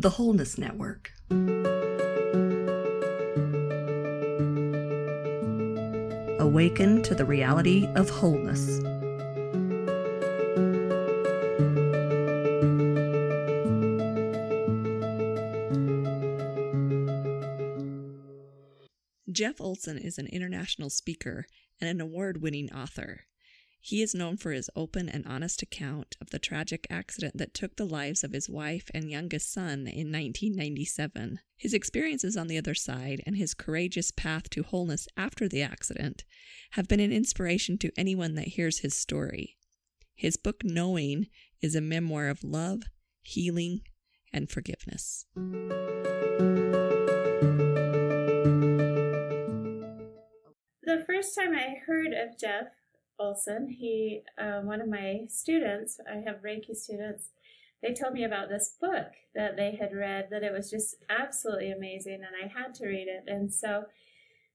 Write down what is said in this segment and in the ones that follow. The Wholeness Network. Awaken to the reality of wholeness. Jeff Olson is an international speaker and an award-winning author. He is known for his open and honest account of the tragic accident that took the lives of his wife and youngest son in 1997. His experiences on the other side and his courageous path to wholeness after the accident have been an inspiration to anyone that hears his story. His book, Knowing, is a memoir of love, healing, and forgiveness. The first time I heard of Jeff Olson, he, one of my students, I have Reiki students, they told me about this book that they had read, that it was just absolutely amazing, and I had to read it. And so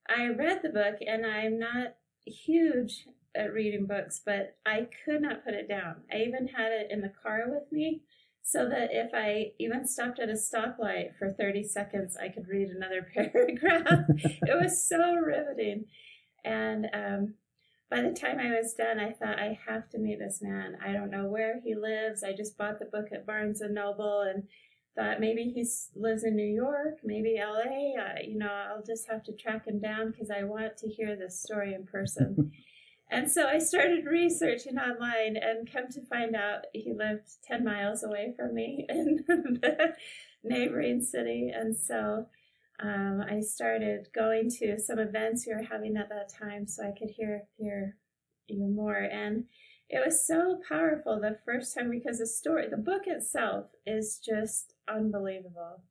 I read the book, and I'm not huge at reading books, but I could not put it down. I even had it in the car with me, so that if I even stopped at a stoplight for 30 seconds, I could read another paragraph. It was so riveting. And by the time I was done, I thought, I have to meet this man. I don't know where he lives. I just bought the book at Barnes & Noble and thought maybe he lives in New York, maybe LA. I'll just have to track him down because I want to hear this story in person. And so I started researching online and come to find out he lived 10 miles away from me in the neighboring city. And so I started going to some events we were having at that time so I could hear even more. And it was so powerful the first time because the book itself is just unbelievable.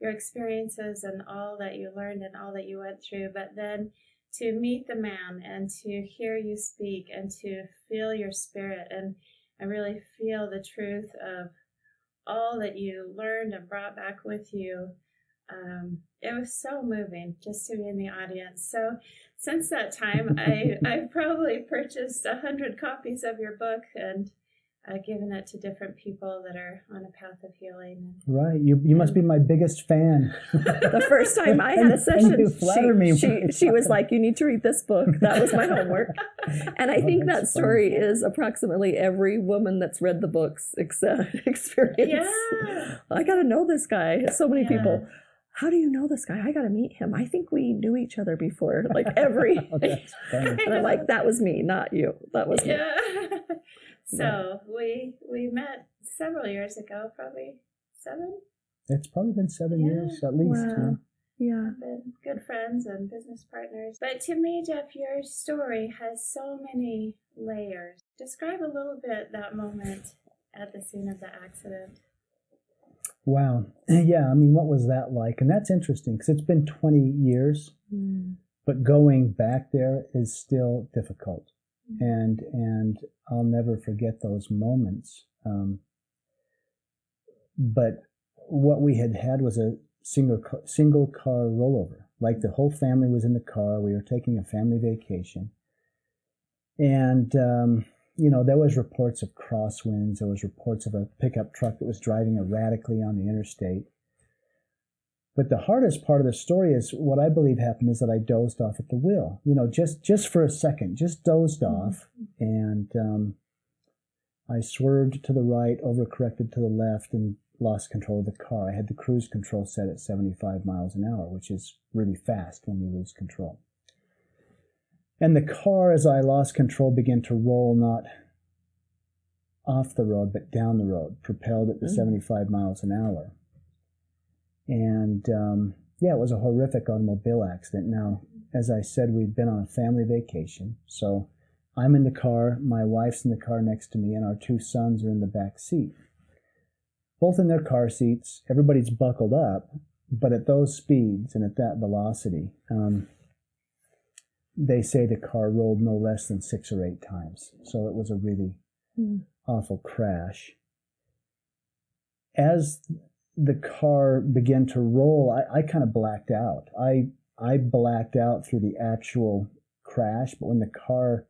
Your experiences and all that you learned and all that you went through. But then to meet the man and to hear you speak and to feel your spirit. And I really feel the truth of all that you learned and brought back with you. It was so moving just to be in the audience. So since that time, I've probably purchased 100 copies of your book and given it to different people that are on a path of healing. Right. You must be my biggest fan. The first time I had a session, she was like, you need to read this book. That was my homework. And I think that story is approximately every woman that's read the book's experience. Yeah. I got to know this guy. So many people. How do you know this guy? I got to meet him. I think we knew each other before, like every. Okay, and I'm like, that was me, not you. That was me. So we met several years ago, probably 7. It's probably been 7 years at least. Wow. Yeah. We've been good friends and business partners. But to me, Jeff, your story has so many layers. Describe a little bit that moment at the scene of the accident. Wow. Yeah, I mean, what was that like? And that's interesting because it's been 20 years, but going back there is still difficult. Mm-hmm. And I'll never forget those moments. But what we had was a single car rollover. Like the whole family was in the car. We were taking a family vacation. And there was reports of crosswinds. There was reports of a pickup truck that was driving erratically on the interstate. But the hardest part of the story is what I believe happened is that I dozed off at the wheel, just for a second, just dozed off. And I swerved to the right, overcorrected to the left, and lost control of the car. I had the cruise control set at 75 miles an hour, which is really fast when you lose control. And the car, as I lost control, began to roll not off the road, but down the road, propelled at the 75 miles an hour. And, it was a horrific automobile accident. Now, as I said, we'd been on a family vacation. So I'm in the car, my wife's in the car next to me, and our 2 sons are in the back seat. Both in their car seats, everybody's buckled up, but at those speeds and at that velocity, they say the car rolled no less than 6 or 8 times. So it was a really awful crash. As the car began to roll, I kind of blacked out. I blacked out through the actual crash, but when the car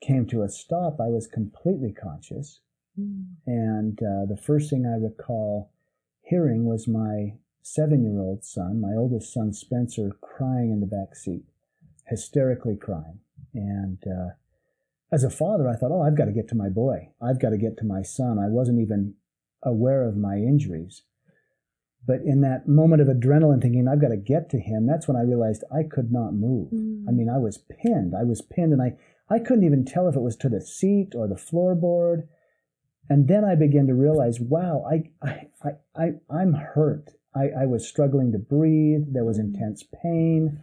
came to a stop, I was completely conscious. And the first thing I recall hearing was my 7-year-old son, my oldest son, Spencer, crying in the back seat, hysterically crying. And as a father, I thought, oh, I've got to get to my boy. I've got to get to my son. I wasn't even aware of my injuries. But in that moment of adrenaline thinking, I've got to get to him, that's when I realized I could not move. Mm. I mean, I was pinned. And I couldn't even tell if it was to the seat or the floorboard. And then I began to realize, wow, I'm hurt. I was struggling to breathe. There was intense pain.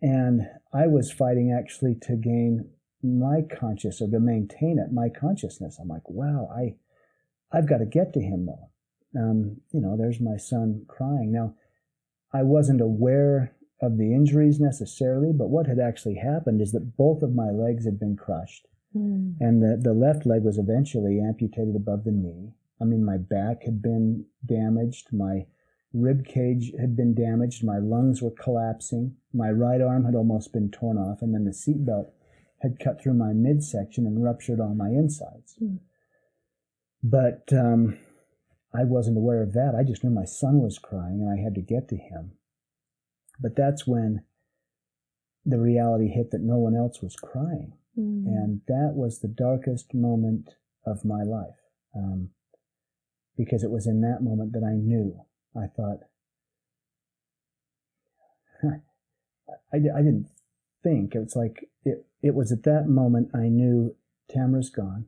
And I was fighting actually to gain my consciousness, or to maintain it, my consciousness. I'm like, wow, I've got to get to him, though. There's my son crying. Now, I wasn't aware of the injuries necessarily, but what had actually happened is that both of my legs had been crushed. Mm. And the left leg was eventually amputated above the knee. I mean, my back had been damaged. My rib cage had been damaged. My lungs were collapsing. My right arm had almost been torn off. And then the seatbelt had cut through my midsection and ruptured all my insides. Mm. But I wasn't aware of that. I just knew my son was crying and I had to get to him. But that's when the reality hit that no one else was crying. Mm. And that was the darkest moment of my life. Because it was in that moment that I knew. I thought, I didn't think. It's like, it was at that moment I knew Tamara's gone.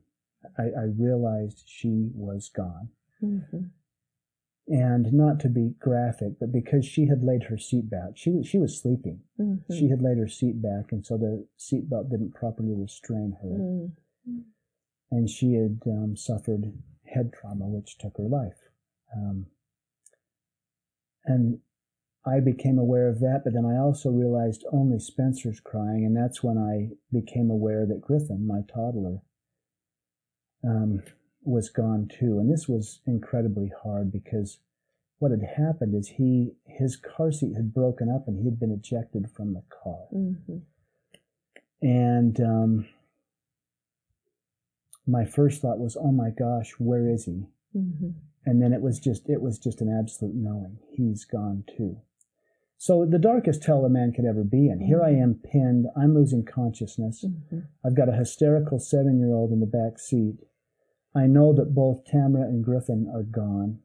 I realized she was gone. Mm-hmm. And not to be graphic, but because she had laid her seat back, she was sleeping. Mm-hmm. She had laid her seat back, and so the seatbelt didn't properly restrain her. Mm-hmm. And she had suffered head trauma, which took her life. And I became aware of that, but then I also realized only Spencer's crying, and that's when I became aware that Griffin, my toddler, was gone too. And this was incredibly hard, because what had happened is his car seat had broken up and he had been ejected from the car. Mm-hmm. And my first thought was, oh my gosh, where is he? Mm-hmm. And then it was just an absolute knowing. He's gone too. So the darkest hell a man could ever be in. Here I am pinned. I'm losing consciousness. Mm-hmm. I've got a hysterical 7-year-old in the back seat. I know that both Tamara and Griffin are gone.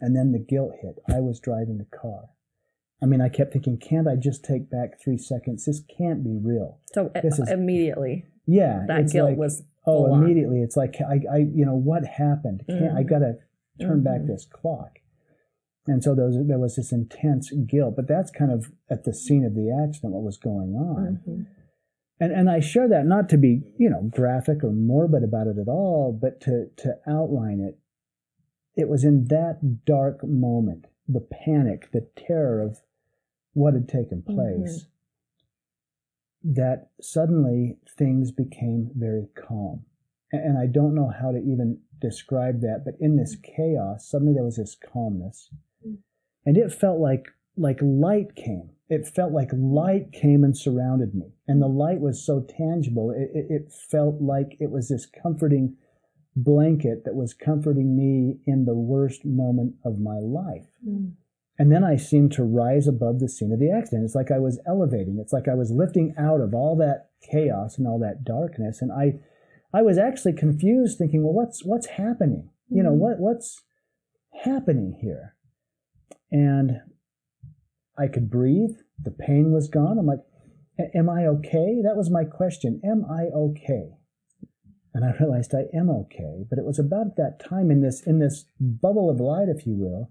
And then the guilt hit. I was driving the car. I mean, I kept thinking, can't I just take back 3 seconds? This can't be real. So immediately. Yeah. That guilt was... Oh, immediately. It's like, I what happened? I got to turn back this clock. And so there was this intense guilt, but that's kind of at the scene of the accident, what was going on. Mm-hmm. And I share that not to be, graphic or morbid about it at all, but to outline it. It was in that dark moment, the panic, the terror of what had taken place. Mm-hmm. That suddenly things became very calm. And I don't know how to even describe that, but in this chaos, suddenly there was this calmness. And it felt like light came. It felt like light came and surrounded me. And the light was so tangible, it felt like it was this comforting blanket that was comforting me in the worst moment of my life. Mm. And then I seemed to rise above the scene of the accident. It's like I was elevating. It's like I was lifting out of all that chaos and all that darkness. And I was actually confused, thinking, well, what's happening? Mm-hmm. What's happening here? And I could breathe. The pain was gone. I'm like, am I okay? That was my question. Am I okay? And I realized I am okay. But it was about that time in this bubble of light, if you will,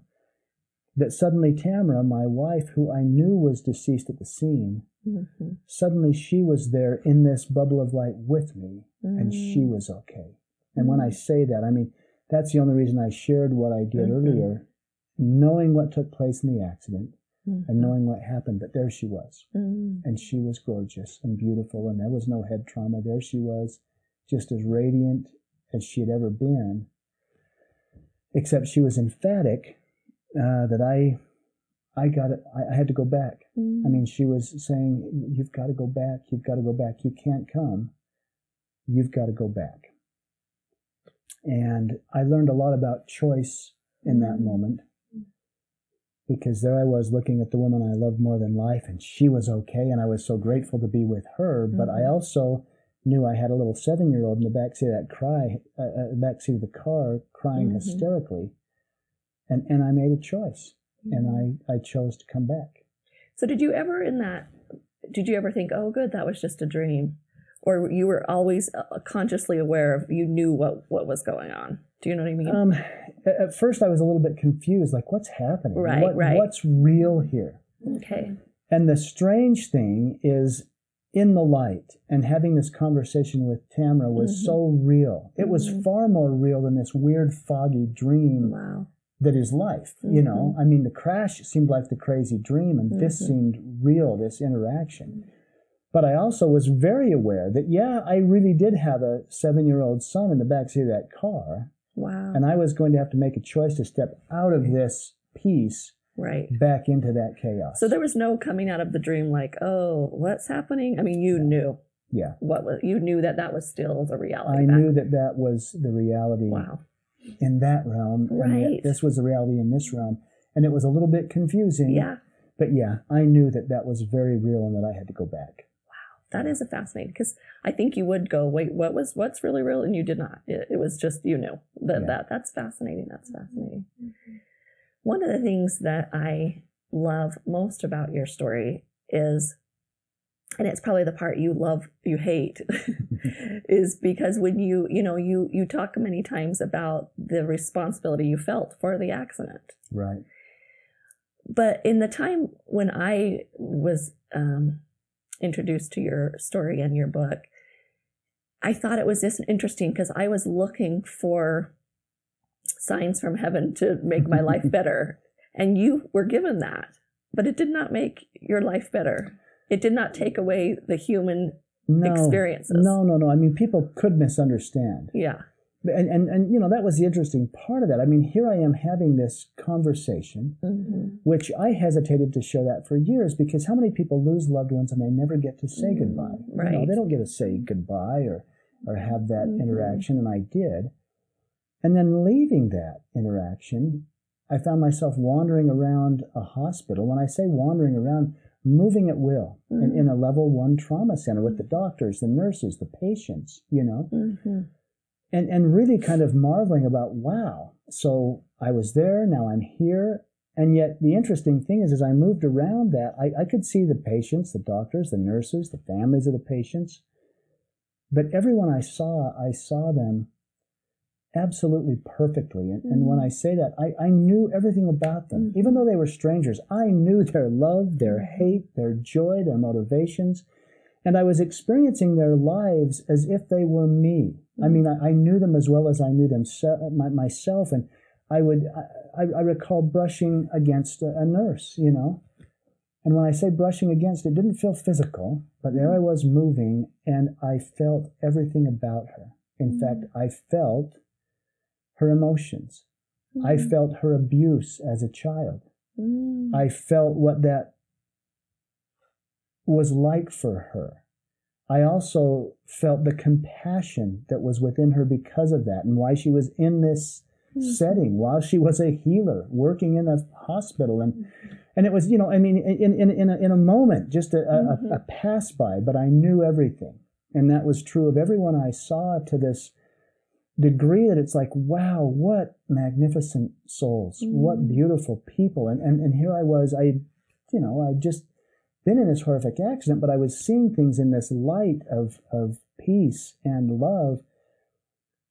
that suddenly Tamara, my wife, who I knew was deceased at the scene, mm-hmm. suddenly she was there in this bubble of light with me, mm-hmm. and she was okay. And mm-hmm. when I say that, I mean, that's the only reason I shared what I did mm-hmm. earlier, knowing what took place in the accident mm-hmm. and knowing what happened. But there she was, mm-hmm. and she was gorgeous and beautiful, and there was no head trauma. There she was, just as radiant as she had ever been, except she was emphatic. That I got it. I had to go back. Mm. I mean, she was saying, "You've got to go back. You've got to go back. You can't come. You've got to go back." And I learned a lot about choice in that moment, because there I was looking at the woman I loved more than life, and she was okay, and I was so grateful to be with her, but I also knew I had a little 7-year-old in the backseat of the car crying hysterically, and I made a choice, and I chose to come back. So did you ever think, oh good, that was just a dream? Or you were always consciously aware of, you knew what was going on? Do you know what I mean? At first I was a little bit confused, like what's happening? Right. What's real here? Okay. And the strange thing is, in the light and having this conversation with Tamara was so real. It was far more real than this weird, foggy dream that is life. You know, I mean, the crash seemed like the crazy dream, and this seemed real, this interaction. But I also was very aware that, yeah, I really did have a 7-year-old son in the backseat of that car. Wow. And I was going to have to make a choice to step out of this piece. Right. Back into that chaos. So there was no coming out of the dream like, oh, what's happening? I mean, you knew. Yeah. You knew that was still the reality. I knew that was the reality. Wow. In that realm. Right. And this was the reality in this realm. And it was a little bit confusing. Yeah. But yeah, I knew that was very real and that I had to go back. Wow. That is fascinating, because I think you would go, wait, what's really real? And you did not. It was just, you knew. That's fascinating. That's fascinating. Mm-hmm. One of the things that I love most about your story is, and it's probably the part you hate, is because when you talk many times about the responsibility you felt for the accident. Right. But in the time when I was introduced to your story and your book, I thought it was just interesting because I was looking for signs from heaven to make my life better. And you were given that, but it did not make your life better. It did not take away the human experiences. No. I mean, people could misunderstand. Yeah. And you know, that was the interesting part of that. I mean, here I am having this conversation, which I hesitated to share that for years, because how many people lose loved ones and they never get to say goodbye? Right. You know, they don't get to say goodbye or have that interaction, and I did. And then leaving that interaction, I found myself wandering around a hospital. When I say wandering around, moving at will in a level 1 trauma center with the doctors, the nurses, the patients, you know, and really kind of marveling about, wow, so I was there, now I'm here. And yet the interesting thing is, as I moved around that, I could see the patients, the doctors, the nurses, the families of the patients. But everyone I saw them absolutely perfectly. And when I say that, I knew everything about them. Even though they were strangers, I knew their love, their hate, their joy, their motivations. And I was experiencing their lives as if they were me. I mean, I knew them as well as I knew myself. And I recall brushing against a nurse, you know. And when I say brushing against, it didn't feel physical, but there I was moving, and I felt everything about her. In fact, I felt her emotions. I felt her abuse as a child. I felt what that was like for her. I also felt the compassion that was within her because of that, and why she was in this setting, while she was a healer working in a hospital. And it was, you know, I mean, in a moment, just a pass by, but I knew everything. And that was true of everyone I saw, to this degree that it's like, wow, what magnificent souls, what beautiful people. And here I was, I'd just been in this horrific accident, but I was seeing things in this light of peace and love.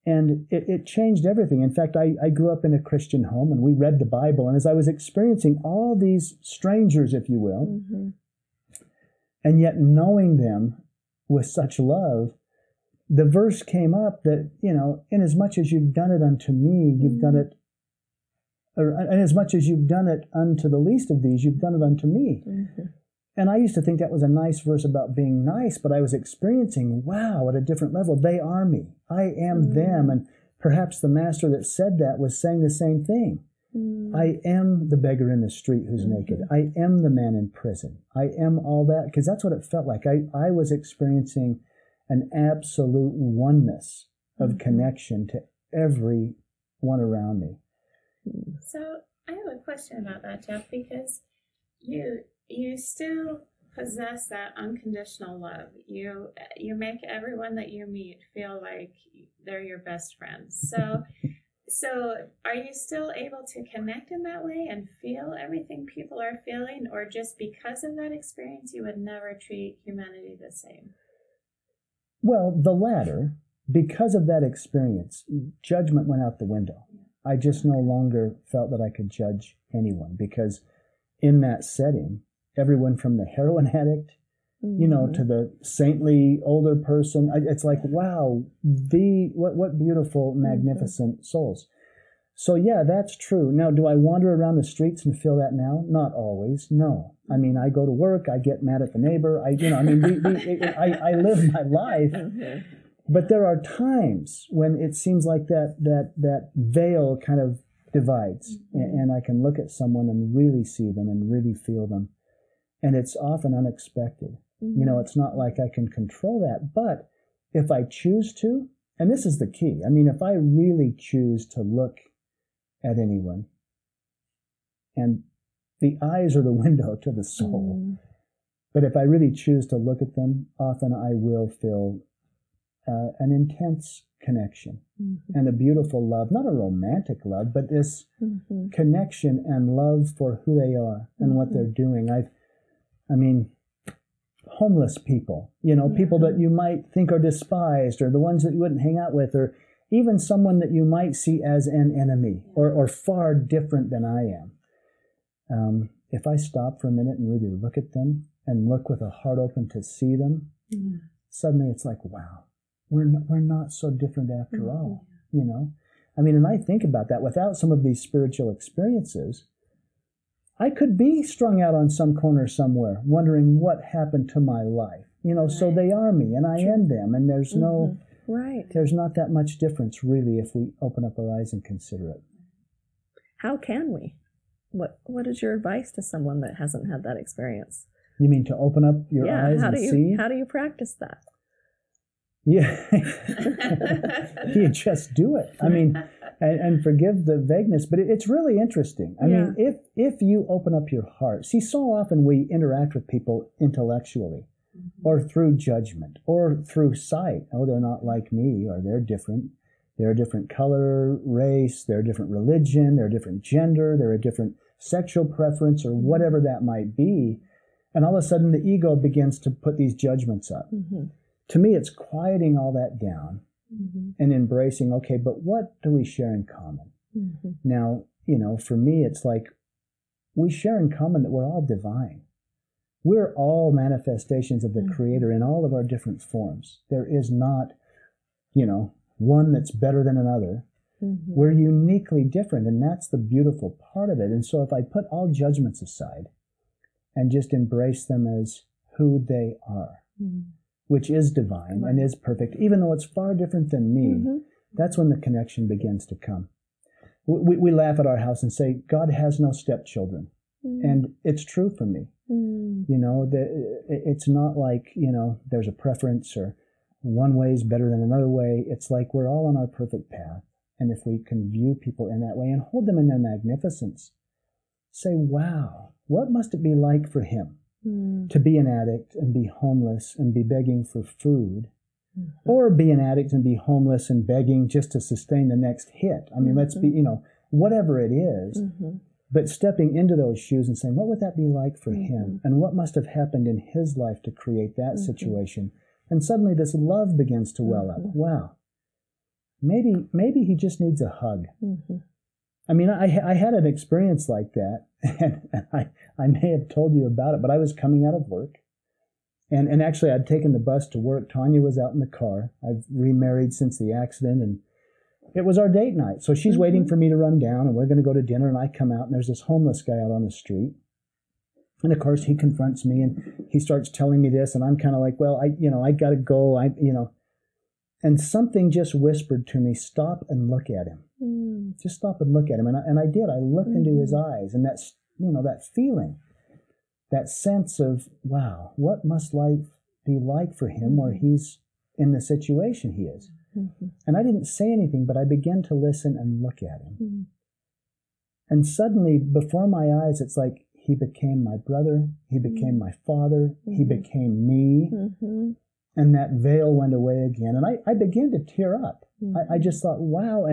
And it changed everything. In fact, I grew up in a Christian home, and we read the Bible. And as I was experiencing all these strangers, if you will, and yet knowing them with such love, the verse came up that, you know, inasmuch as you've done it unto me, you've done it, or inasmuch as you've done it unto the least of these, you've done it unto me. And I used to think that was a nice verse about being nice, but I was experiencing, wow, at a different level, they are me. I am them. And perhaps the master that said that was saying the same thing. I am the beggar in the street who's naked. I am the man in prison. I am all that, because that's what it felt like. I was experiencing an absolute oneness of connection to everyone around me. So I have a question about that, Jeff, because you still possess that unconditional love. You make everyone that you meet feel like they're your best friends. So are you still able to connect in that way and feel everything people are feeling, or just because of that experience, you would never treat humanity the same? Well, the latter, because of that experience, judgment went out the window. I just no longer felt that I could judge anyone, because in that setting, everyone from the heroin addict, to the saintly older person, it's like, wow, what beautiful, magnificent souls. So yeah, that's true. Now, do I wander around the streets and feel that now? Not always. No. I mean, I go to work, I get mad at the neighbor. I live my life. Okay. But there are times when it seems like that veil kind of divides, and I can look at someone and really see them and really feel them. And it's often unexpected. Mm-hmm. It's not like I can control that. But if I choose to, and this is the key, I mean, if I really choose to look at anyone, and the eyes are the window to the soul, but if I really choose to look at them, often I will feel an intense connection and a beautiful love, not a romantic love, but this connection and love for who they are and what they're doing. I mean, homeless people, people that you might think are despised, or the ones that you wouldn't hang out with, or even someone that you might see as an enemy or far different than I am. If I stop for a minute and really look at them and look with a heart open to see them, suddenly it's like, wow, we're not so different after all, I mean, and I think about that. Without some of these spiritual experiences, I could be strung out on some corner somewhere, wondering what happened to my life. Right. So they are me, and I am them, and there's no, there's not that much difference, really, if we open up our eyes and consider it. How can we? What is your advice to someone that hasn't had that experience? You mean to open up your eyes and see? Yeah, how do you practice that? Yeah, you just do it. I mean, and forgive the vagueness, but it's really interesting. I mean, if you open up your heart, see, so often we interact with people intellectually or through judgment or through sight. Oh, they're not like me, or they're different. They're a different color, race, they're a different religion, they're a different gender, they're a different sexual preference, or whatever that might be. And all of a sudden the ego begins to put these judgments up. Mm-hmm. To me, it's quieting all that down and embracing, okay, but what do we share in common? Mm-hmm. Now, for me, it's like we share in common that we're all divine. We're all manifestations of the Creator in all of our different forms. There is not, one that's better than another. Mm-hmm. We're uniquely different, and that's the beautiful part of it. And so if I put all judgments aside and just embrace them as who they are, which is divine and is perfect, even though it's far different than me, that's when the connection begins to come. We laugh at our house and say, God has no stepchildren. And it's true for me. It's not like, there's a preference or one way is better than another way. It's like we're all on our perfect path. And if we can view people in that way and hold them in their magnificence, say, wow, what must it be like for him? To be an addict and be homeless and be begging for food, or be an addict and be homeless and begging just to sustain the next hit. I mean, let's be, whatever it is, but stepping into those shoes and saying, what would that be like for him? And what must have happened in his life to create that situation? And suddenly this love begins to well up. Wow. Maybe he just needs a hug. I mean, I had an experience like that, and I may have told you about it, but I was coming out of work, and actually I'd taken the bus to work. Tanya was out in the car. I've remarried since the accident, and it was our date night. So she's waiting for me to run down, and we're going to go to dinner, and I come out, and there's this homeless guy out on the street. And, of course, he confronts me, and he starts telling me this, and I'm kind of like, well, I got to go, And something just whispered to me, stop and look at him. Just stop and look at him. And I did. I looked into his eyes. And that's, that feeling, that sense of, wow, what must life be like for him where he's in the situation he is? And I didn't say anything, but I began to listen and look at him. And suddenly, before my eyes, it's like he became my brother, he became my father, he became me. Mm-hmm. And that veil went away again. And I began to tear up. Mm-hmm. I just thought, wow.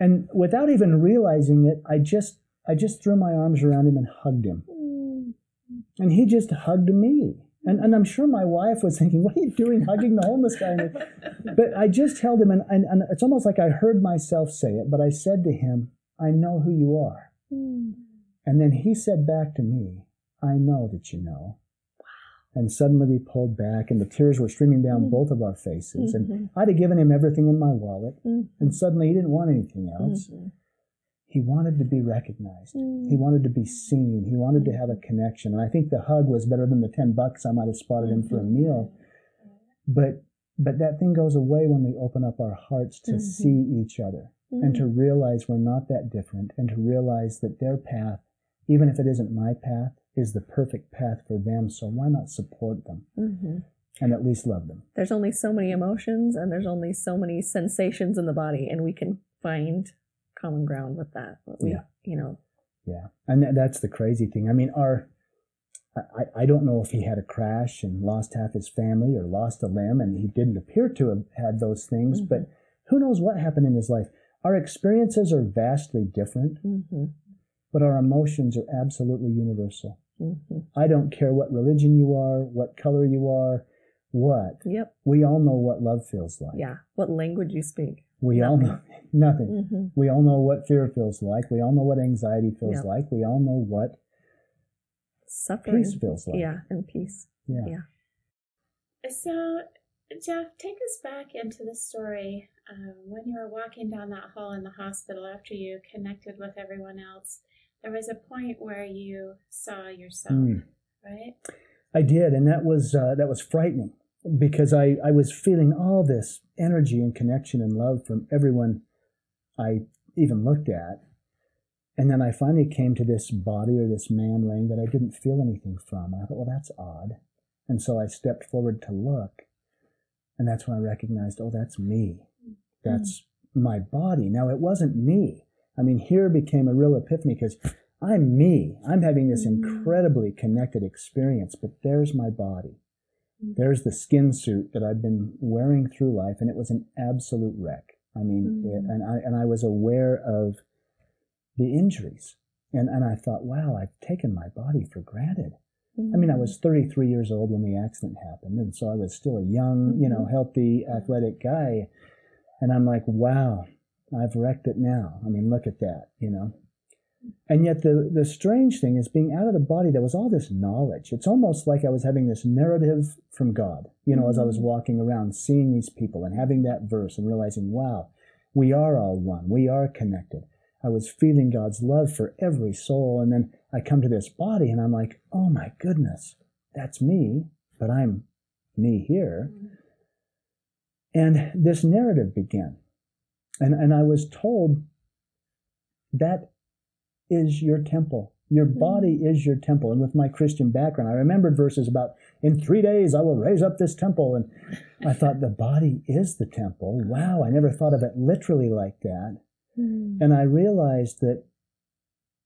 And without even realizing it, I just threw my arms around him and hugged him. Mm-hmm. And he just hugged me. And I'm sure my wife was thinking, what are you doing hugging the homeless guy? But I just held him, and it's almost like I heard myself say it, but I said to him, I know who you are. Mm. And then he said back to me, I know that you know. Wow. And suddenly we pulled back, and the tears were streaming down both of our faces. Mm-hmm. And I'd have given him everything in my wallet, and suddenly he didn't want anything else. Mm-hmm. He wanted to be recognized. Mm. He wanted to be seen. He wanted to have a connection. And I think the hug was better than the $10 I might have spotted him for a meal. But that thing goes away when we open up our hearts to see each other and to realize we're not that different, and to realize that their path, even if it isn't my path, is the perfect path for them. So why not support them? Mm-hmm. And at least love them. There's only so many emotions, and there's only so many sensations in the body, and we can find common ground with that. And that's the crazy thing. I mean, I don't know if he had a crash and lost half his family or lost a limb, and he didn't appear to have had those things, but who knows what happened in his life. Our experiences are vastly different, but our emotions are absolutely universal. I don't care what religion you are, what color you are, what. Yep. We all know what love feels like. Yeah. What language you speak. We all know nothing. We all know what fear feels like. We all know what anxiety feels like. We all know what suffering, peace feels like. Yeah, and peace. Yeah. So, Jeff, take us back into the story when you were walking down that hall in the hospital after you connected with everyone else. There was a point where you saw yourself, right? I did, and that was frightening. Because I was feeling all this energy and connection and love from everyone I even looked at. And then I finally came to this body or this man laying that I didn't feel anything from. And I thought, well, that's odd. And so I stepped forward to look. And that's when I recognized, oh, that's me. That's my body. Now, it wasn't me. I mean, here became a real epiphany because I'm me. I'm having this incredibly connected experience, but there's my body. There's the skin suit that I've been wearing through life, and it was an absolute wreck. I mean, I was aware of the injuries, and I thought, wow, I've taken my body for granted. I mean, I was 33 years old when the accident happened, and so I was still a young, healthy, athletic guy, and I'm like, wow, I've wrecked it now. I mean, look at that, And yet the strange thing is being out of the body, there was all this knowledge. It's almost like I was having this narrative from God, as I was walking around seeing these people and having that verse and realizing, wow, we are all one. We are connected. I was feeling God's love for every soul. And then I come to this body and I'm like, oh my goodness, that's me, but I'm me here. And this narrative began. And I was told that is your temple. Your body is your temple. And with my Christian background, I remembered verses about, in 3 days I will raise up this temple. And I thought, the body is the temple. Wow, I never thought of it literally like that. And I realized that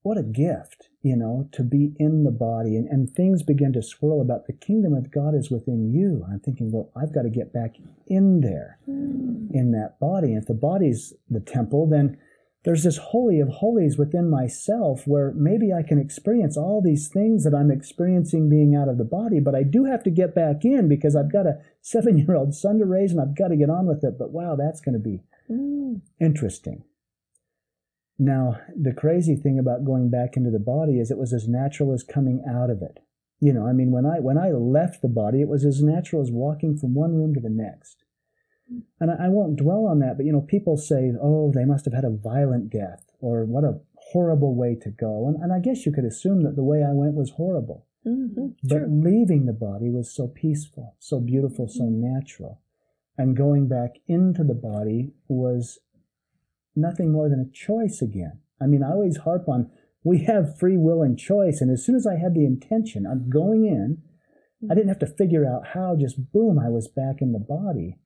what a gift, to be in the body. And things began to swirl about the kingdom of God is within you. I'm thinking, well, I've got to get back in there, in that body. And if the body's the temple, then there's this holy of holies within myself where maybe I can experience all these things that I'm experiencing being out of the body, but I do have to get back in because I've got a 7-year-old son to raise and I've got to get on with it. But wow, that's going to be interesting. Now, the crazy thing about going back into the body is it was as natural as coming out of it. I mean, when I left the body, it was as natural as walking from one room to the next. And I won't dwell on that, but, people say, oh, they must have had a violent death, or what a horrible way to go. And I guess you could assume that the way I went was horrible. But leaving the body was so peaceful, so beautiful, so natural. And going back into the body was nothing more than a choice again. I mean, I always harp on, we have free will and choice. And as soon as I had the intention of going in, I didn't have to figure out how, just boom, I was back in the body.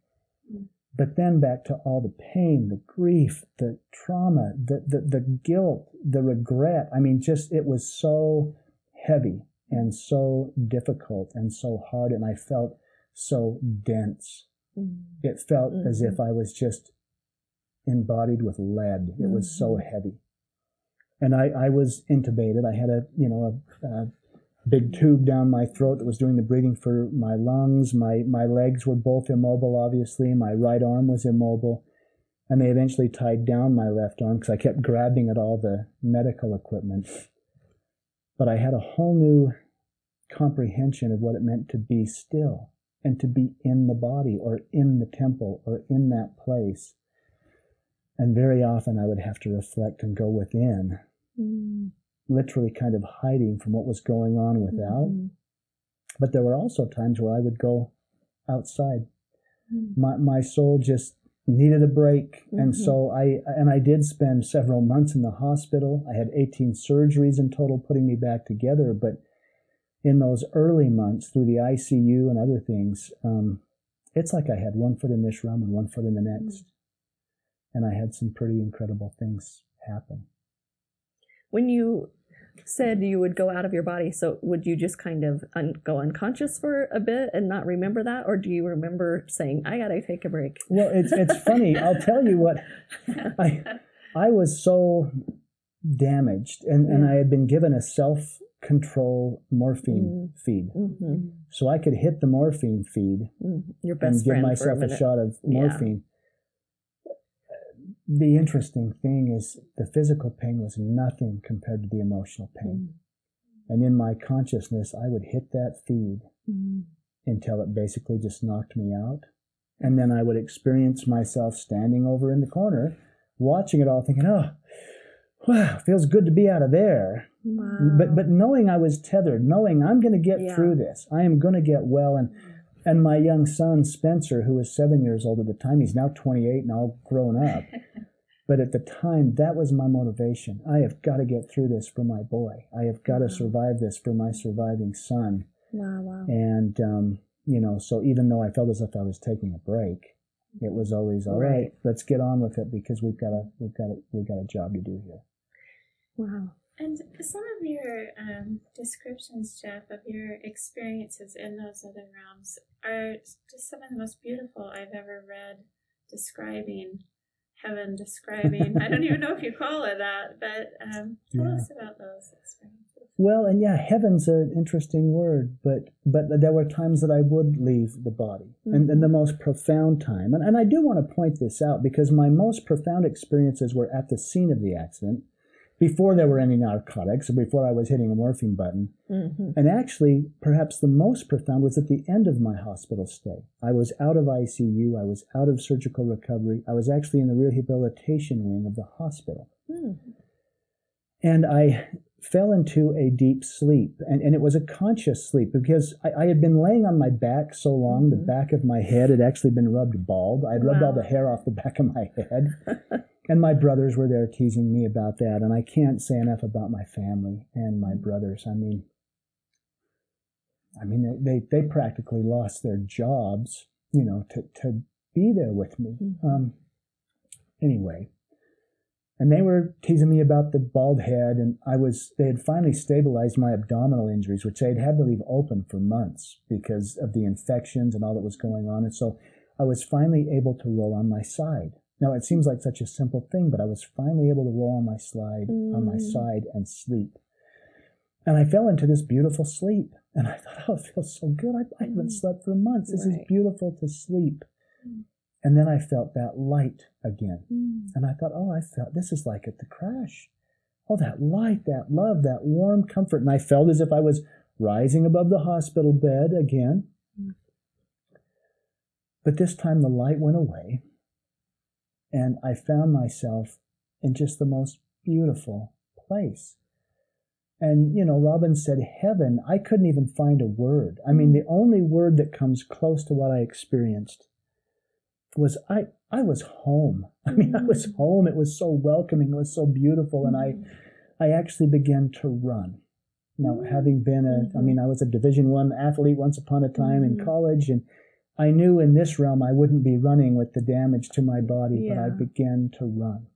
But then back to all the pain, the grief, the trauma, the guilt, the regret. I mean, just it was so heavy and so difficult and so hard, and I felt so dense. Mm-hmm. It felt mm-hmm. as if I was just embodied with lead. It was so heavy. And I was intubated. I had a big tube down my throat that was doing the breathing for my lungs. My legs were both immobile, obviously. My right arm was immobile. And they eventually tied down my left arm because I kept grabbing at all the medical equipment. But I had a whole new comprehension of what it meant to be still and to be in the body or in the temple or in that place. And very often I would have to reflect and go within, literally kind of hiding from what was going on without. Mm-hmm. But there were also times where I would go outside. Mm-hmm. My soul just needed a break. Mm-hmm. And so I did spend several months in the hospital. I had 18 surgeries in total putting me back together. But in those early months through the ICU and other things, it's like I had one foot in this realm and one foot in the next. Mm-hmm. And I had some pretty incredible things happen. When you said you would go out of your body, so would you just kind of go unconscious for a bit and not remember that? Or do you remember saying, I got to take a break? Well, it's funny. I'll tell you what. I was so damaged. And I had been given a self-control morphine feed. Mm-hmm. So I could hit the morphine feed your best and give myself a shot of morphine. Yeah. The interesting thing is the physical pain was nothing compared to the emotional pain. Mm-hmm. And in my consciousness, I would hit that feed until it basically just knocked me out. And then I would experience myself standing over in the corner, watching it all, thinking, oh, wow, feels good to be out of there. Wow. But knowing I was tethered, knowing I'm going to get through this, I am going to get well. And my young son, Spencer, who was 7 years old at the time, he's now 28 and all grown up. But at the time, that was my motivation. I have got to get through this for my boy. I have got to survive this for my surviving son. Wow, wow. And, so even though I felt as if I was taking a break, it was always, all right, let's get on with it because we've got a job to do here. Wow. And some of your descriptions, Jeff, of your experiences in those other realms are just some of the most beautiful I've ever read, describing heaven, I don't even know if you call it that, but tell us about those experiences. Well, and heaven's an interesting word, but there were times that I would leave the body, and the most profound time. And I do want to point this out because my most profound experiences were at the scene of the accident, before there were any narcotics, or before I was hitting a morphine button. Mm-hmm. And actually, perhaps the most profound was at the end of my hospital stay. I was out of ICU. I was out of surgical recovery. I was actually in the rehabilitation wing of the hospital. Mm-hmm. And I fell into a deep sleep. And it was a conscious sleep because I had been laying on my back so long, the back of my head had actually been rubbed bald. I'd rubbed all the hair off the back of my head. And my brothers were there teasing me about that. And I can't say enough about my family and my brothers. I mean, they practically lost their jobs, to be there with me. Anyway, and they were teasing me about the bald head. And they had finally stabilized my abdominal injuries, which they'd had to leave open for months because of the infections and all that was going on. And so I was finally able to roll on my side. Now, it seems like such a simple thing, but I was finally able to roll on my slide, on my side and sleep. And I fell into this beautiful sleep. And I thought, oh, it feels so good. I haven't slept for months. This is beautiful to sleep. And then I felt that light again. And I thought, this is like at the crash. Oh, that light, that love, that warm comfort. And I felt as if I was rising above the hospital bed again. But this time the light went away. And I found myself in just the most beautiful place. And, Robin said heaven. I couldn't even find a word. I mean, the only word that comes close to what I experienced was I was home. I mean, I was home. It was so welcoming. It was so beautiful. And I actually began to run. Now, having been I was a Division I athlete once upon a time in college, and I knew in this realm I wouldn't be running with the damage to my body, yeah. but I began to run.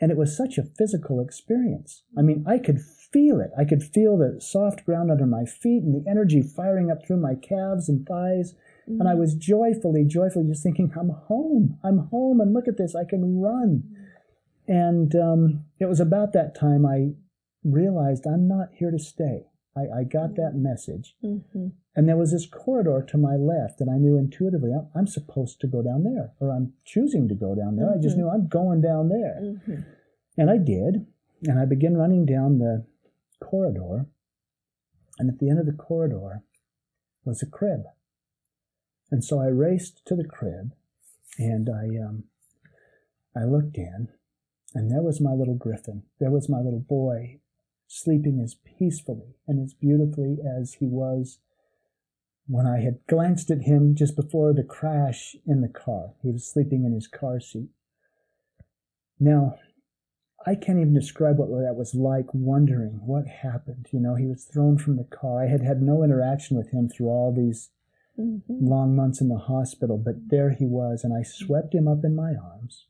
And it was such a physical experience. I mean, I could feel it. I could feel the soft ground under my feet and the energy firing up through my calves and thighs. Mm-hmm. And I was joyfully just thinking, I'm home, and look at this, I can run. Mm-hmm. And it was about that time I realized I'm not here to stay. I got that message. Mm-hmm. And there was this corridor to my left, and I knew intuitively I'm supposed to go down there, or I'm choosing to go down there. Mm-hmm. I just knew I'm going down there. Mm-hmm. And I did, and I began running down the corridor, and at the end of the corridor was a crib. And so I raced to the crib, and I looked in, and there was my little Griffin. There was my little boy, sleeping as peacefully and as beautifully as he was when I had glanced at him just before the crash in the car. He was sleeping in his car seat. Now, I can't even describe what that was like, wondering what happened. You know, he was thrown from the car. I had had no interaction with him through all these mm-hmm. long months in the hospital, but there he was, and I swept him up in my arms.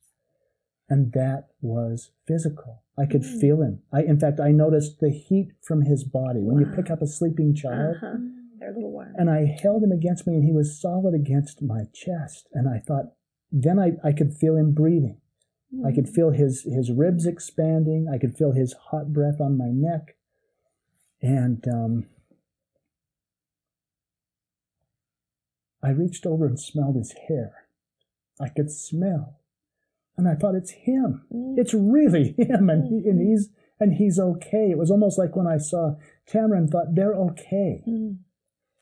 And that was physical. I could feel him. In fact, I noticed the heat from his body. When wow. you pick up a sleeping child, uh-huh. they're a little warm. And I held him against me, and he was solid against my chest. And I thought, then I could feel him breathing. Mm-hmm. I could feel his ribs expanding. I could feel his hot breath on my neck. And I reached over and smelled his hair. I could smell. And I thought, it's him. It's really him. And he's okay. It was almost like when I saw Tamara and thought, they're okay. Mm.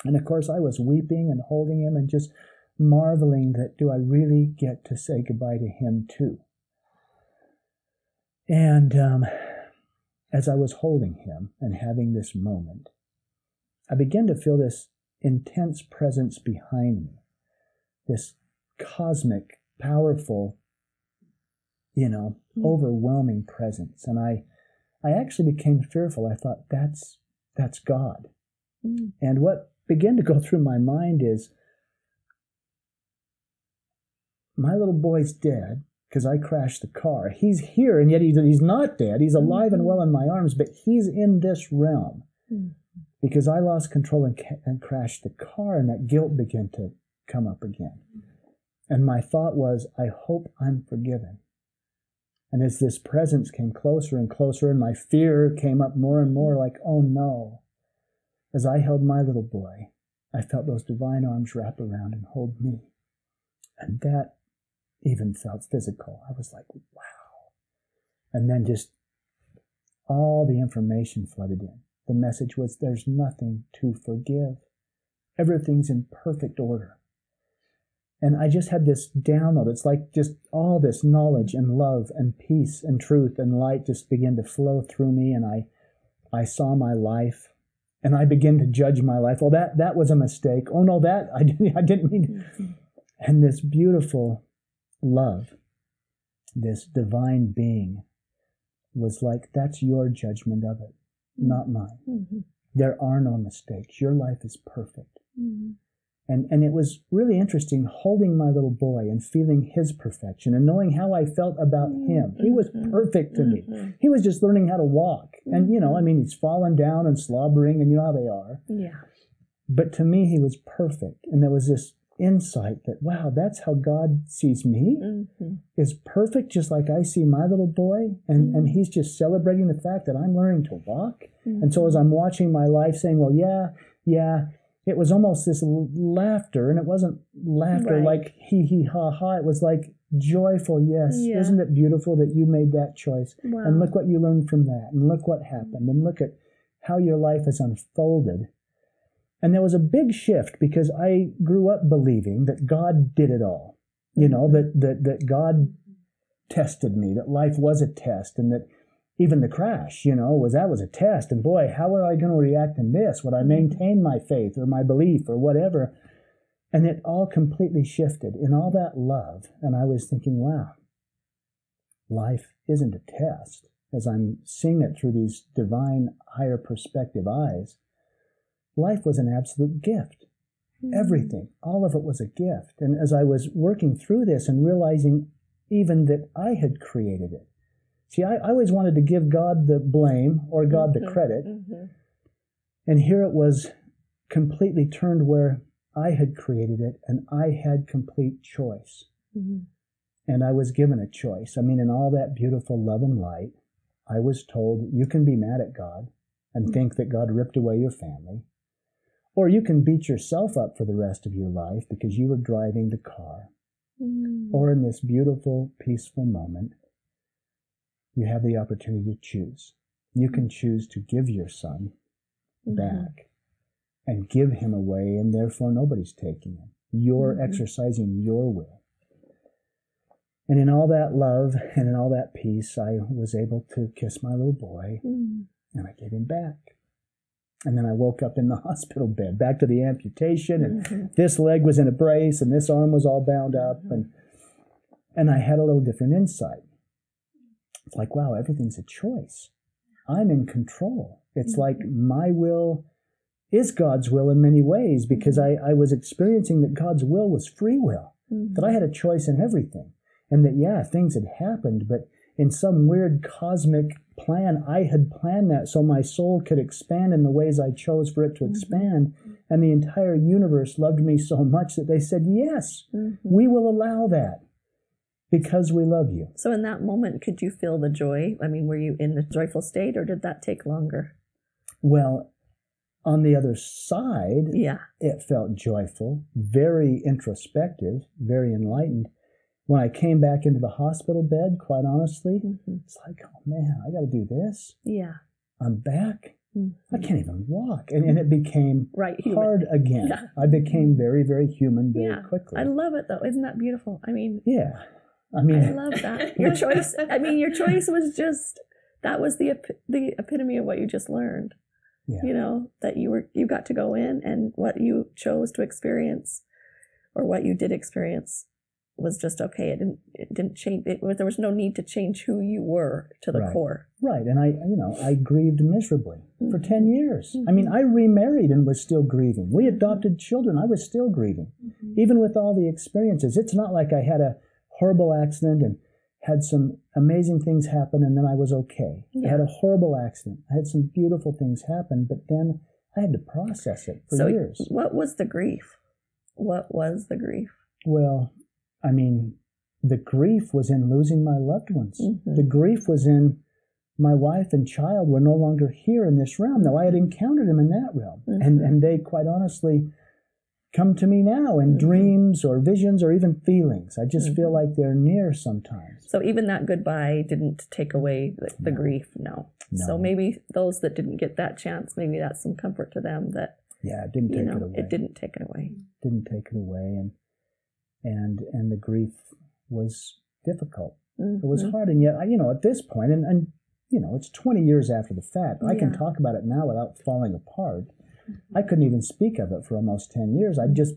And of course, I was weeping and holding him and just marveling that, do I really get to say goodbye to him too? And as I was holding him and having this moment, I began to feel this intense presence behind me, this cosmic, powerful, overwhelming presence. And I actually became fearful. I thought, that's God. Mm. And what began to go through my mind is, my little boy's dead because I crashed the car. He's here, and yet he's not dead. He's alive and well in my arms, but he's in this realm because I lost control and crashed the car, and that guilt began to come up again. And my thought was, I hope I'm forgiven. And as this presence came closer and closer, and my fear came up more and more, like, oh no. As I held my little boy, I felt those divine arms wrap around and hold me. And that even felt physical. I was like, wow. And then just all the information flooded in. The message was, there's nothing to forgive. Everything's in perfect order. And I just had this download. It's like just all this knowledge and love and peace and truth and light just began to flow through me. And I saw my life, and I began to judge my life. Oh, that was a mistake. Oh, no, that I didn't mean it. And this beautiful love, this divine being was like, that's your judgment of it, not mine. Mm-hmm. There are no mistakes. Your life is perfect. Mm-hmm. And it was really interesting holding my little boy and feeling his perfection and knowing how I felt about him. He was perfect to me. He was just learning how to walk. And, he's fallen down and slobbering, and you know how they are. Yeah. But to me, he was perfect. And there was this insight that, wow, that's how God sees me, is perfect, just like I see my little boy. And he's just celebrating the fact that I'm learning to walk. Mm-hmm. And so as I'm watching my life saying, well, yeah, it was almost this laughter, and it wasn't laughter like hee, ha, ha. It was like joyful, yes. Yeah. Isn't it beautiful that you made that choice? Wow. And look what you learned from that, and look what happened, and look at how your life has unfolded. And there was a big shift because I grew up believing that God did it all, that God tested me, that life was a test, and that even the crash, was a test. And boy, how am I going to react in this? Would I maintain my faith or my belief or whatever? And it all completely shifted in all that love. And I was thinking, wow, life isn't a test, as I'm seeing it through these divine, higher perspective eyes. Life was an absolute gift. Everything, all of it was a gift. And as I was working through this and realizing even that I had created it. See, I always wanted to give God the blame or God the credit. Mm-hmm. And here it was completely turned where I had created it and I had complete choice. Mm-hmm. And I was given a choice. I mean, in all that beautiful love and light, I was told you can be mad at God and mm-hmm. think that God ripped away your family. Or you can beat yourself up for the rest of your life because you were driving the car. Mm. Or in this beautiful, peaceful moment, you have the opportunity to choose. You can choose to give your son back and give him away, and therefore nobody's taking him. You're exercising your will. And in all that love and in all that peace, I was able to kiss my little boy, and I gave him back. And then I woke up in the hospital bed, back to the amputation, and this leg was in a brace, and this arm was all bound up, and I had a little different insight. It's like, wow, everything's a choice. I'm in control. It's like my will is God's will in many ways, because I was experiencing that God's will was free will, that I had a choice in everything, and that, yeah, things had happened, but in some weird cosmic plan, I had planned that so my soul could expand in the ways I chose for it to expand. And the entire universe loved me so much that they said, yes, we will allow that because we love you. So in that moment, could you feel the joy? I mean, were you in the joyful state, or did that take longer? Well, on the other side, it felt joyful, very introspective, very enlightened. When I came back into the hospital bed, quite honestly, it's like, oh man, I got to do this. Yeah, I'm back. I can't even walk, and it became hard again. Yeah. I became very, very human very quickly. I love it though. Isn't that beautiful? I mean, I love that your choice. I mean, your choice was just that was the epitome of what you just learned. Yeah. You know that you got to go in, and what you chose to experience, or what you did experience, was just okay. It didn't change. There was no need to change who you were to the core. Right, and I grieved miserably for 10 years. I mean, I remarried and was still grieving. We adopted children. I was still grieving, even with all the experiences. It's not like I had a horrible accident and had some amazing things happen and then I was okay. Yeah. I had a horrible accident. I had some beautiful things happen, but then I had to process it for years. What was the grief? Well, I mean, the grief was in losing my loved ones. The grief was in my wife and child were no longer here in this realm. Now, I had encountered them in that realm. And they, quite honestly, come to me now in dreams or visions or even feelings. I just feel like they're near sometimes. So even that goodbye didn't take away the grief, no. So maybe those that didn't get that chance, maybe that's some comfort to them that... Yeah, it didn't take it away. It didn't take it away. And the grief was difficult. It was hard, and yet, at this point, and it's 20 years after the fact, I can talk about it now without falling apart. I couldn't even speak of it for almost 10 years. I'd just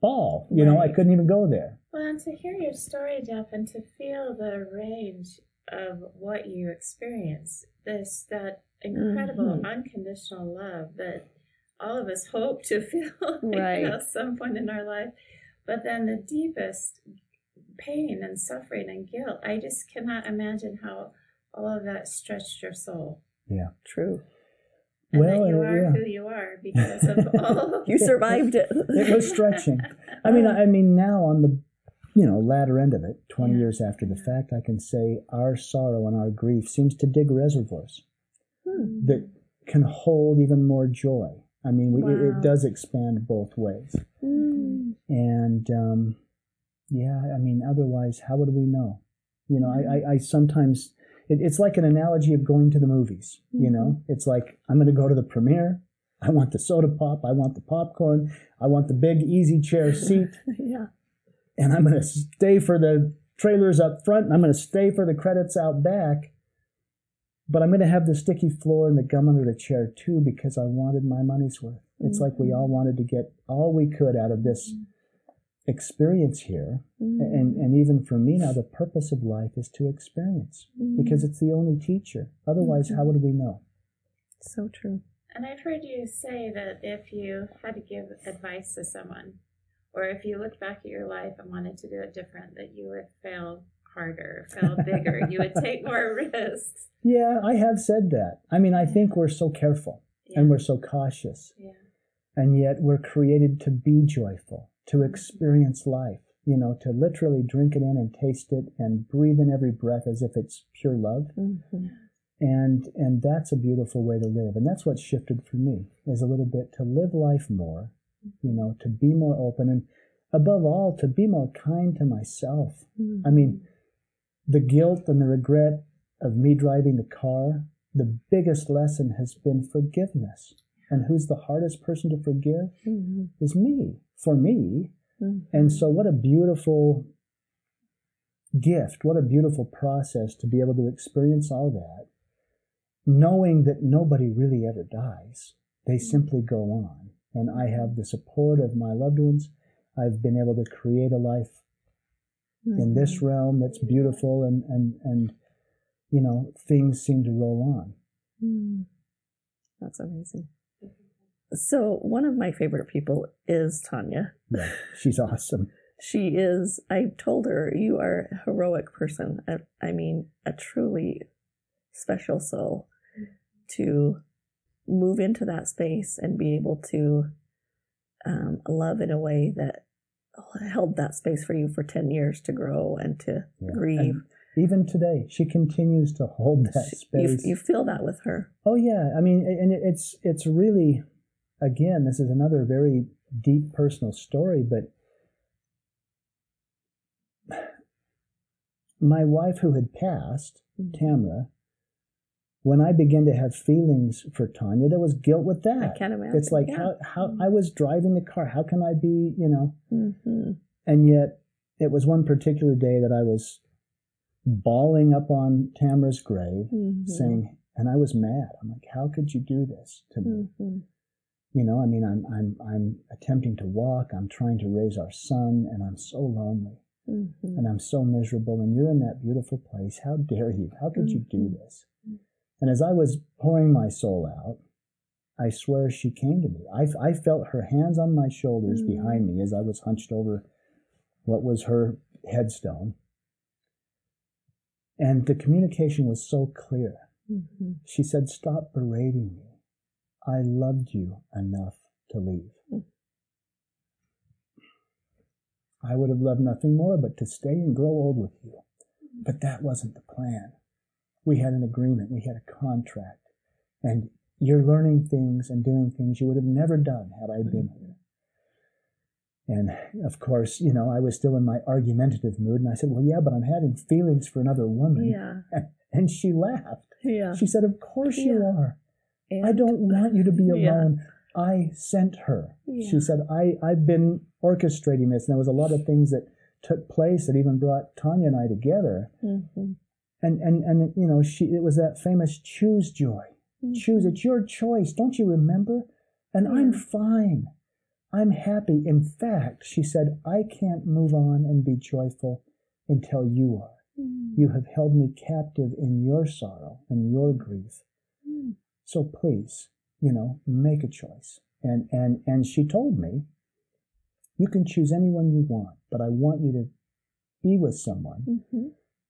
fall, I couldn't even go there. Well, and to hear your story, Jeff, and to feel the range of what you experienced, that incredible unconditional love that all of us hope to feel at some point in our life. But then the deepest pain and suffering and guilt, I just cannot imagine how all of that stretched your soul. Yeah, true. And well, you are who you are because of all. You survived it. It was stretching. I mean, now on the, latter end of it, 20 years after the fact, I can say our sorrow and our grief seems to dig reservoirs that can hold even more joy. I mean, it does expand both ways. And, otherwise, how would we know? I sometimes, it's like an analogy of going to the movies, It's like, I'm going to go to the premiere. I want the soda pop. I want the popcorn. I want the big easy chair seat. And I'm going to stay for the trailers up front, and I'm going to stay for the credits out back. But I'm going to have the sticky floor and the gum under the chair too, because I wanted my money's worth. It's like we all wanted to get all we could out of this experience here. And even for me now, the purpose of life is to experience because it's the only teacher. Otherwise, how would we know? So true. And I've heard you say that if you had to give advice to someone, or if you looked back at your life and wanted to do it different, that you would fail harder, fail bigger, you would take more risks. Yeah, I have said that. I mean, I think we're so careful and we're so cautious. Yeah. And yet we're created to be joyful, to experience life, you know, to literally drink it in and taste it and breathe in every breath as if it's pure love. Mm-hmm. And that's a beautiful way to live. And that's what shifted for me, is a little bit to live life more, you know, to be more open, and above all, to be more kind to myself. Mm-hmm. I mean, the guilt and the regret of me driving the car, the biggest lesson has been forgiveness. And who's the hardest person to forgive? Mm-hmm. Is me, for me. Mm-hmm. And so what a beautiful gift, what a beautiful process to be able to experience all that, knowing that nobody really ever dies. They simply go on. And I have the support of my loved ones. I've been able to create a life in this realm that's beautiful, and you know, things seem to roll on. Mm. That's amazing. So one of my favorite people is Tanya. Yeah, she's awesome. She is. I told her, you are a heroic person. I mean, a truly special soul to move into that space and be able to love in a way that held that space for you for 10 years to grow and to grieve. And even today, she continues to hold that space. You feel that with her. Oh, yeah. I mean, and it's really, again, this is another very deep personal story, but my wife who had passed, Tamara, when I began to have feelings for Tanya, there was guilt with that. I can't imagine. It's like, how I was driving the car, how can I be, you know? Mm-hmm. And yet, it was one particular day that I was bawling up on Tamara's grave, saying, and I was mad. I'm like, how could you do this to me? Mm-hmm. You know, I mean, I'm attempting to walk, I'm trying to raise our son, and I'm so lonely. Mm-hmm. And I'm so miserable, and you're in that beautiful place. How dare you? How could you do this? And as I was pouring my soul out, I swear she came to me. I felt her hands on my shoulders behind me as I was hunched over what was her headstone. And the communication was so clear. Mm-hmm. She said, "Stop berating me. I loved you enough to leave." I would have loved nothing more but to stay and grow old with you. But that wasn't the plan. We had an agreement. We had a contract. And you're learning things and doing things you would have never done had I been here. And, of course, you know, I was still in my argumentative mood. And I said, well, yeah, but I'm having feelings for another woman. Yeah. And she laughed. Yeah. She said, of course you are. And I don't want you to be alone. Yeah. I sent her. Yeah. She said, I've been orchestrating this. And there was a lot of things that took place that even brought Tanya and I together. Mm-hmm. And you know, it was that famous choose joy. Mm-hmm. Choose, it's your choice. Don't you remember? And I'm fine. I'm happy. In fact, she said, I can't move on and be joyful until you are. Mm-hmm. You have held me captive in your sorrow and your grief. Mm-hmm. So please, you know, make a choice. And she told me, you can choose anyone you want, but I want you to be with someone. Mm-hmm.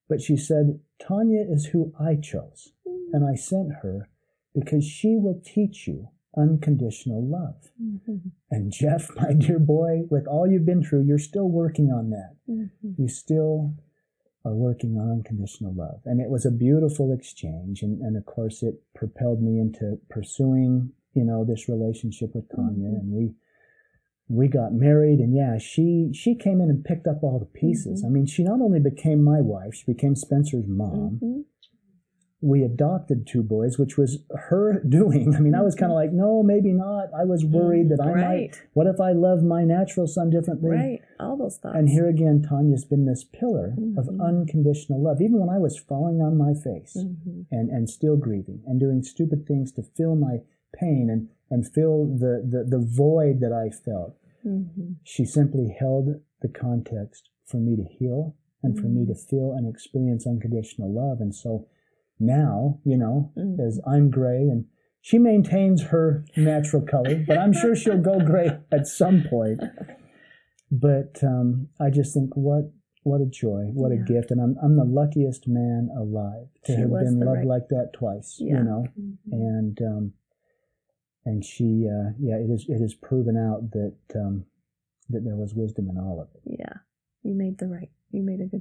But she said, Tanya is who I chose, and I sent her because she will teach you unconditional love. Mm-hmm. And Jeff, my dear boy, with all you've been through, you're still working on that. Mm-hmm. You still are working on unconditional love. And it was a beautiful exchange. And of course, it propelled me into pursuing, you know, this relationship with Tanya. Mm-hmm. And we got married, and she came in and picked up all the pieces. Mm-hmm. I mean, she not only became my wife, she became Spencer's mom. Mm-hmm. We adopted two boys, which was her doing. I mean, I was kind of like, no, maybe not. I was worried that I might, what if I love my natural son differently? Right, all those thoughts. And here again, Tanya's been this pillar of unconditional love. Even when I was falling on my face and still grieving and doing stupid things to fill my pain and fill the void that I felt, she simply held the context for me to heal and for me to feel and experience unconditional love. And so now, you know, as I'm gray and She maintains her natural color, but I'm sure she'll go gray at some point. But I just think what a joy, what a gift. And I'm the luckiest man alive to have been loved like that twice, you know. Mm-hmm. And she, it is proven out that that there was wisdom in all of it. Yeah, you made a good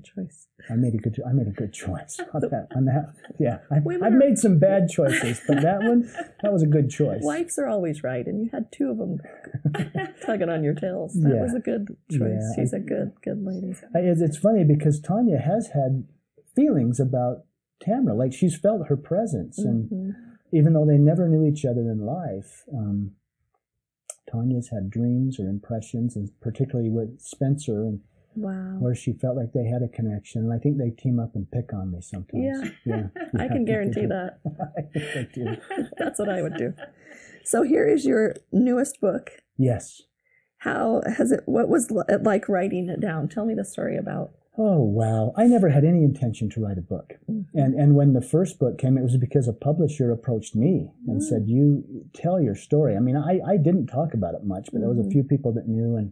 choice. I made a good choice on that. Yeah, I've made some bad choices, but that was a good choice. Wives are always right, and you had two of them tugging on your tails. That was a good choice. Yeah, she's a good lady. It's funny because Tanya has had feelings about Tamara, like she's felt her presence, mm-hmm. and even though they never knew each other in life. Tanya's had dreams or impressions, and particularly with Spencer, and where she felt like they had a connection. And I think they team up and pick on me sometimes. Yeah. I can guarantee that. I think they do. That's what I would do. So here is your newest book. Yes. What was it like writing it down? Tell me the story about. Oh, wow. I never had any intention to write a book. Mm-hmm. And when the first book came, it was because a publisher approached me and said, you tell your story. I mean, I didn't talk about it much, but there was a few people that knew. And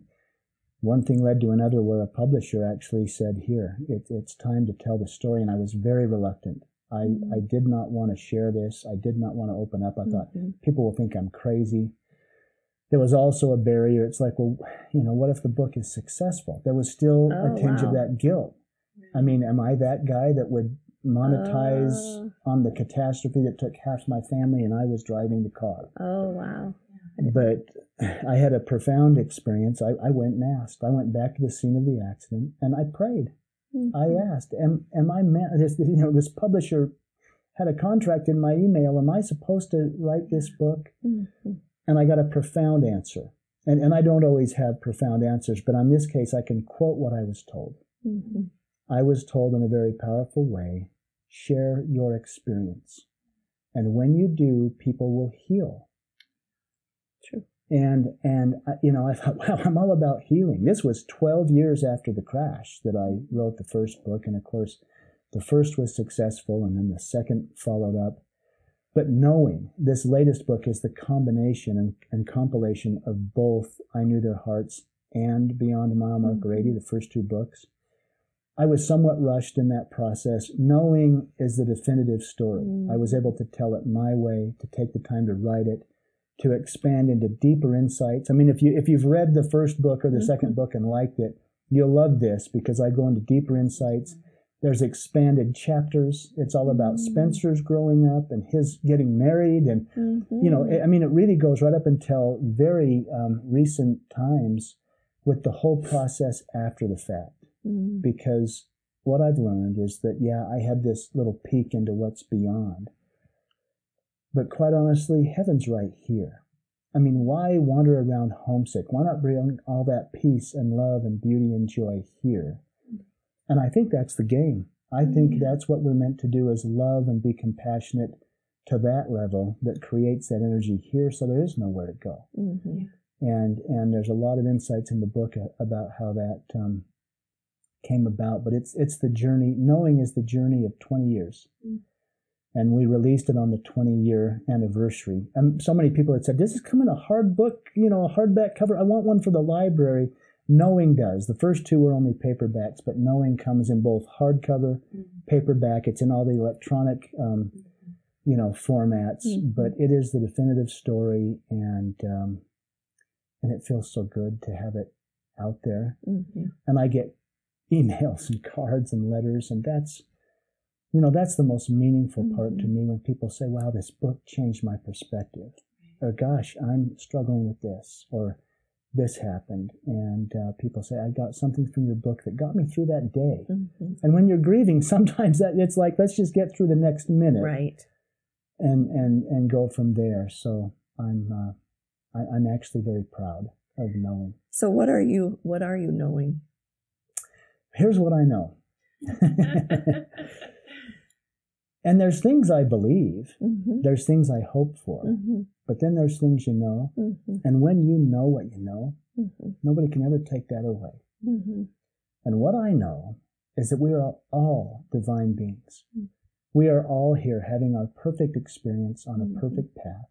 one thing led to another where a publisher actually said, here, it's time to tell the story. And I was very reluctant. I did not want to share this. I did not want to open up. I thought people will think I'm crazy. There was also a barrier. It's like, well, you know, what if the book is successful? There was still a tinge of that guilt. I mean, am I that guy that would monetize on the catastrophe that took half my family and I was driving the car? Oh, wow. But I had a profound experience. I went and asked. I went back to the scene of the accident and I prayed. Mm-hmm. I asked, am I meant, this publisher had a contract in my email. Am I supposed to write this book? Mm-hmm. And I got a profound answer. And I don't always have profound answers, but on this case, I can quote what I was told. Mm-hmm. I was told in a very powerful way, share your experience. And when you do, people will heal. True. And I thought, wow, I'm all about healing. This was 12 years after the crash that I wrote the first book. And of course, the first was successful, and then the second followed up. But Knowing, this latest book, is the combination and compilation of both I Knew Their Hearts and Beyond Mile Mark Grady, the first two books. I was somewhat rushed in that process. Knowing is the definitive story. Mm. I was able to tell it my way, to take the time to write it, to expand into deeper insights. I mean, if you've read the first book or the second book and liked it, you'll love this because I go into deeper insights. There's expanded chapters. It's all about Spencer's growing up and his getting married. And, it really goes right up until very recent times with the whole process after the fact. Mm-hmm. Because what I've learned is that, I had this little peek into what's beyond. But quite honestly, heaven's right here. I mean, why wander around homesick? Why not bring all that peace and love and beauty and joy here? And I think that's the game. I think that's what we're meant to do, is love and be compassionate to that level that creates that energy here, so there is nowhere to go. Mm-hmm. And there's a lot of insights in the book about how that came about. But it's the journey. Knowing is the journey of 20 years. Mm-hmm. And we released it on the 20-year anniversary. And so many people had said, this is coming a hard book, a hardback cover. I want one for the library. Knowing does. The first two were only paperbacks, but Knowing comes in both hardcover, paperback. It's in all the electronic, formats. Mm-hmm. But it is the definitive story, and it feels so good to have it out there. Mm-hmm. And I get emails and cards and letters, and that's the most meaningful part to me, when people say, "Wow, this book changed my perspective," or "Gosh, I'm struggling with this," or "This happened," and people say, "I got something from your book that got me through that day." Mm-hmm. And when you're grieving, sometimes it's like, let's just get through the next minute, right? And go from there. So I'm actually very proud of Knowing. So what are you knowing? Here's what I know, and there's things I believe, there's things I hope for. Mm-hmm. But then there's things you know, and when you know what you know, nobody can ever take that away. Mm-hmm. And what I know is that we are all divine beings. Mm-hmm. We are all here having our perfect experience on a perfect path.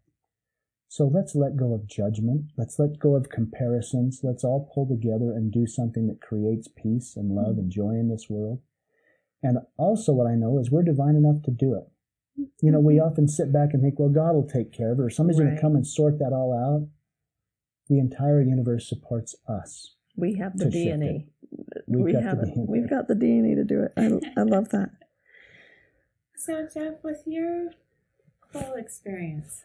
So let's let go of judgment. Let's let go of comparisons. Let's all pull together and do something that creates peace and love and joy in this world. And also what I know is we're divine enough to do it. You know, we often sit back and think, well, God will take care of it, or somebody's going to come and sort that all out. The entire universe supports us. We have the DNA. We've got the DNA to do it. I love that. So, Jeff, with your whole experience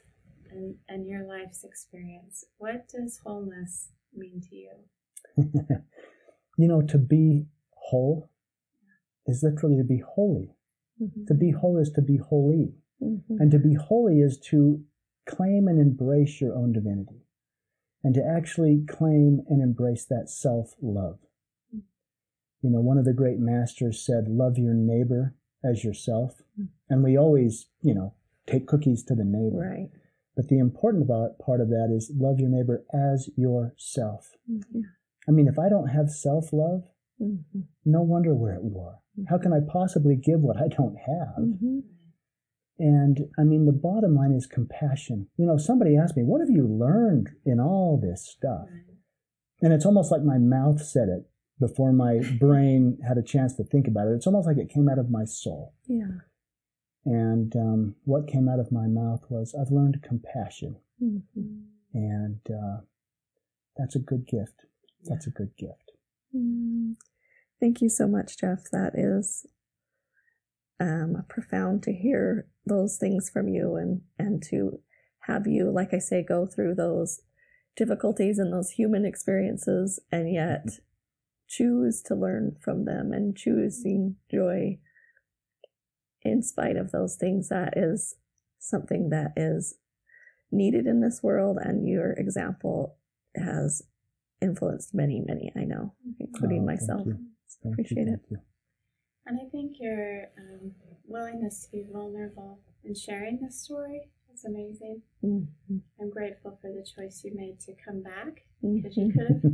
and your life's experience, what does wholeness mean to you? You know, to be whole is literally to be holy. Mm-hmm. To be whole is to be holy. Mm-hmm. And to be holy is to claim and embrace your own divinity. And to actually claim and embrace that self-love. You know, one of the great masters said, love your neighbor as yourself. And we always, you know, take cookies to the neighbor. Right. But the important part of that is love your neighbor as yourself. Mm-hmm. I mean, if I don't have self-love, mm-hmm. no wonder we're at war. Mm-hmm. How can I possibly give what I don't have? Mm-hmm. And, I mean, the bottom line is compassion. You know, somebody asked me, what have you learned in all this stuff? And it's almost like my mouth said it before my brain had a chance to think about it. It's almost like it came out of my soul. Yeah. And what came out of my mouth was, I've learned compassion. Mm-hmm. And that's a good gift. That's a good gift. Mm. Thank you so much, Jeff. That is profound to hear those things from you and to have you, like I say, go through those difficulties and those human experiences and yet choose to learn from them and choosing joy in spite of those things. That is something that is needed in this world, and your example has influenced many, many, I know, including myself. Appreciate it. And I think your willingness to be vulnerable in sharing this story is amazing. Mm-hmm. I'm grateful for the choice you made to come back, because you could have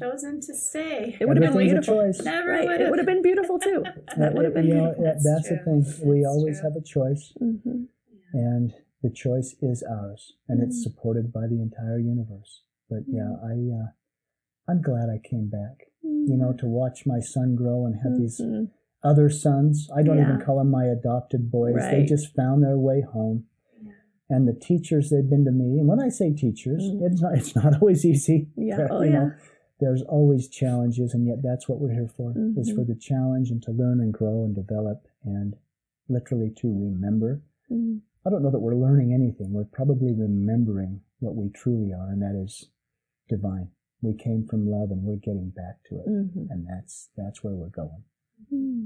chosen to stay. It would have been beautiful. It would have been beautiful too. That would have been beautiful. That's the thing. We always have a choice, mm-hmm. and the choice is ours, and it's supported by the entire universe. But I'm glad I came back. Mm-hmm. You know, to watch my son grow and have these other sons. I don't even call them my adopted boys. Right. They just found their way home. Yeah. And the teachers they've been to me, and when I say teachers, it's not always easy. Yeah. Oh, you know, there's always challenges, and yet that's what we're here for, is for the challenge and to learn and grow and develop and literally to remember. Mm-hmm. I don't know that we're learning anything. We're probably remembering what we truly are, and that is divine. We came from love, and we're getting back to it, and that's where we're going. Mm-hmm.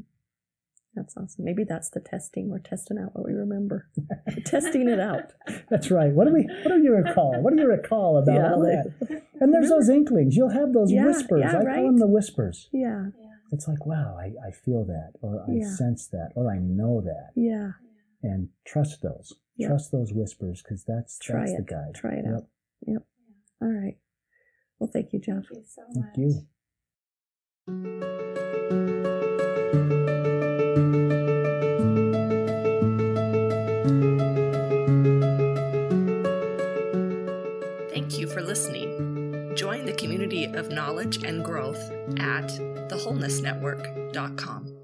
That's awesome. Maybe that's the testing. We're testing out what we remember. We're testing it out. That's right. What do you recall about all that? And there's those inklings. You'll have those whispers. Yeah, I call them the whispers. Yeah. It's like, wow, I feel that, or I sense that, or I know that. Yeah. And trust those. Yeah. Trust those whispers, because that's the guide. Try it out. Yep. All right. Well, thank you, Jeff. Thank you so much. Thank you. For listening. Join the community of knowledge and growth at thewholenessnetwork.com.